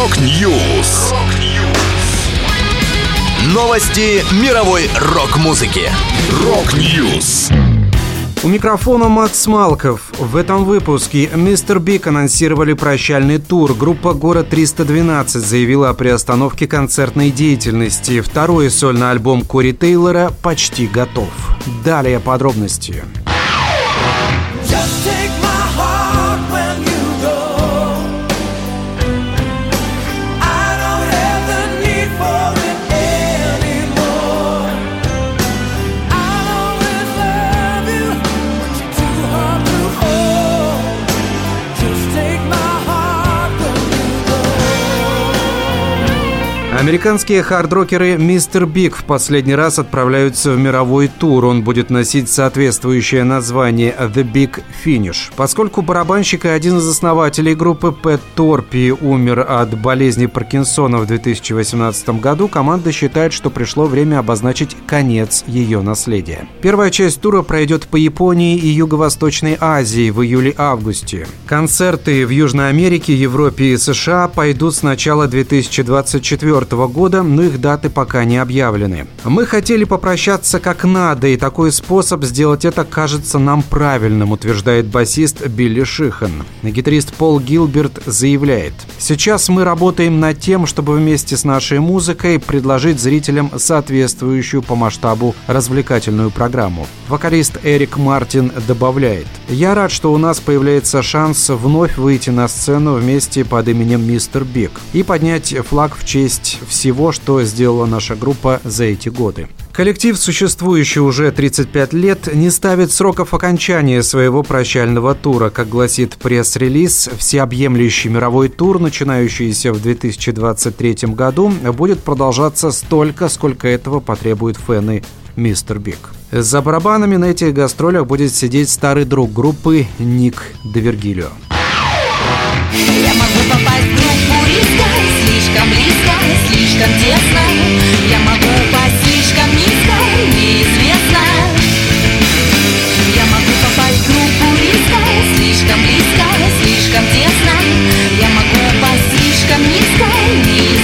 Рок-Ньюс. Новости мировой рок-музыки. Рок-Ньюс. У микрофона Макс Малков. В этом выпуске Mr. Big анонсировали прощальный тур. Группа «Город 312» заявила о приостановке концертной деятельности. Второй сольный альбом Кори Тейлора почти готов. Далее подробности. Американские хард-рокеры Mr. Big в последний раз отправляются в мировой тур. Он будет носить соответствующее название The Big Finish. Поскольку барабанщик и один из основателей группы Пэт Торпи умер от болезни Паркинсона в 2018 году, команда считает, что пришло время обозначить конец ее наследия. Первая часть тура пройдет по Японии и Юго-Восточной Азии в июле-августе. Концерты в Южной Америке, Европе и США пойдут с начала 2024 года, но их даты пока не объявлены. Мы хотели попрощаться как надо, и такой способ сделать это кажется нам правильным, утверждает басист Билли Шихан. Гитарист Пол Гилберт заявляет: сейчас мы работаем над тем, чтобы вместе с нашей музыкой предложить зрителям соответствующую по масштабу развлекательную программу. Вокалист Эрик Мартин добавляет: я рад, что у нас появляется шанс вновь выйти на сцену вместе под именем Mr. Big и поднять флаг в честь всего, что сделала наша группа за эти годы. Коллектив, существующий уже 35 лет, не ставит сроков окончания своего прощального тура. Как гласит пресс-релиз, всеобъемлющий мировой тур, начинающийся в 2023 году, будет продолжаться столько, сколько этого потребуют фэны Mr. Big. За барабанами на этих гастролях будет сидеть старый друг группы Ник де Виргилио. Я могу попасть в группу риска, слишком близко, слишком тесно. Я могу упасть слишком низко, неизвестно. Я могу попасть в группу риска, слишком близко, слишком тесно. Я могу упасть слишком низко, неизвестно.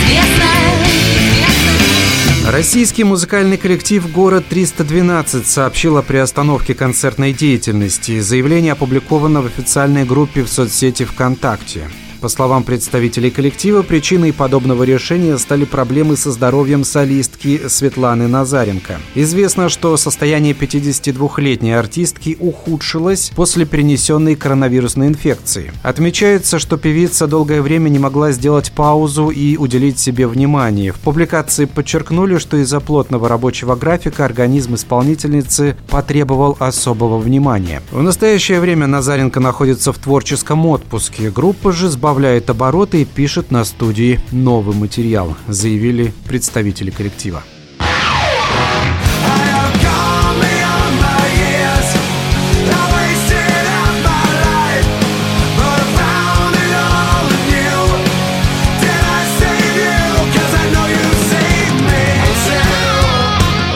Российский музыкальный коллектив «Город 312» сообщил о приостановке концертной деятельности. Заявление опубликовано в официальной группе в соцсети ВКонтакте. По словам представителей коллектива, причиной подобного решения стали проблемы со здоровьем солистки Светланы Назаренко. Известно, что состояние 52-летней артистки ухудшилось после перенесенной коронавирусной инфекции. Отмечается, что певица долгое время не могла сделать паузу и уделить себе внимание. В публикации подчеркнули, что из-за плотного рабочего графика организм исполнительницы потребовал особого внимания. В настоящее время Назаренко находится в творческом отпуске. Группа же сбавляет обороты и пишет на студии новый материал, заявили представители коллектива.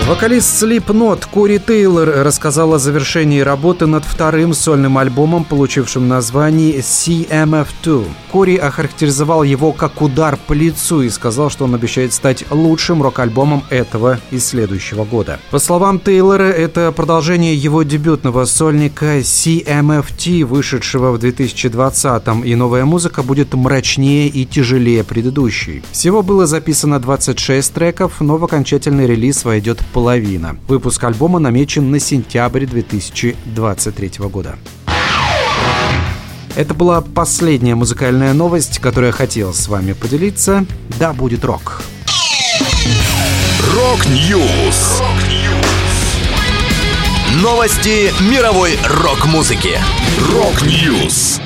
Вокалист Слипнот Кори Тейлор рассказал о завершении работы над вторым сольным альбомом, получившим название CMF2. Кори охарактеризовал его как удар по лицу и сказал, что он обещает стать лучшим рок-альбомом этого и следующего года. По словам Тейлора, это продолжение его дебютного сольника CMFT, вышедшего в 2020-м, и новая музыка будет мрачнее и тяжелее предыдущей. Всего было записано 26 треков, но в окончательный релиз войдет половина. Выпуск альбома намечен на сентябрь 2023 года. Это была последняя музыкальная новость, которую я хотел с вами поделиться. Да будет рок! Рок-Ньюс. Новости мировой рок-музыки. Рок-Ньюс.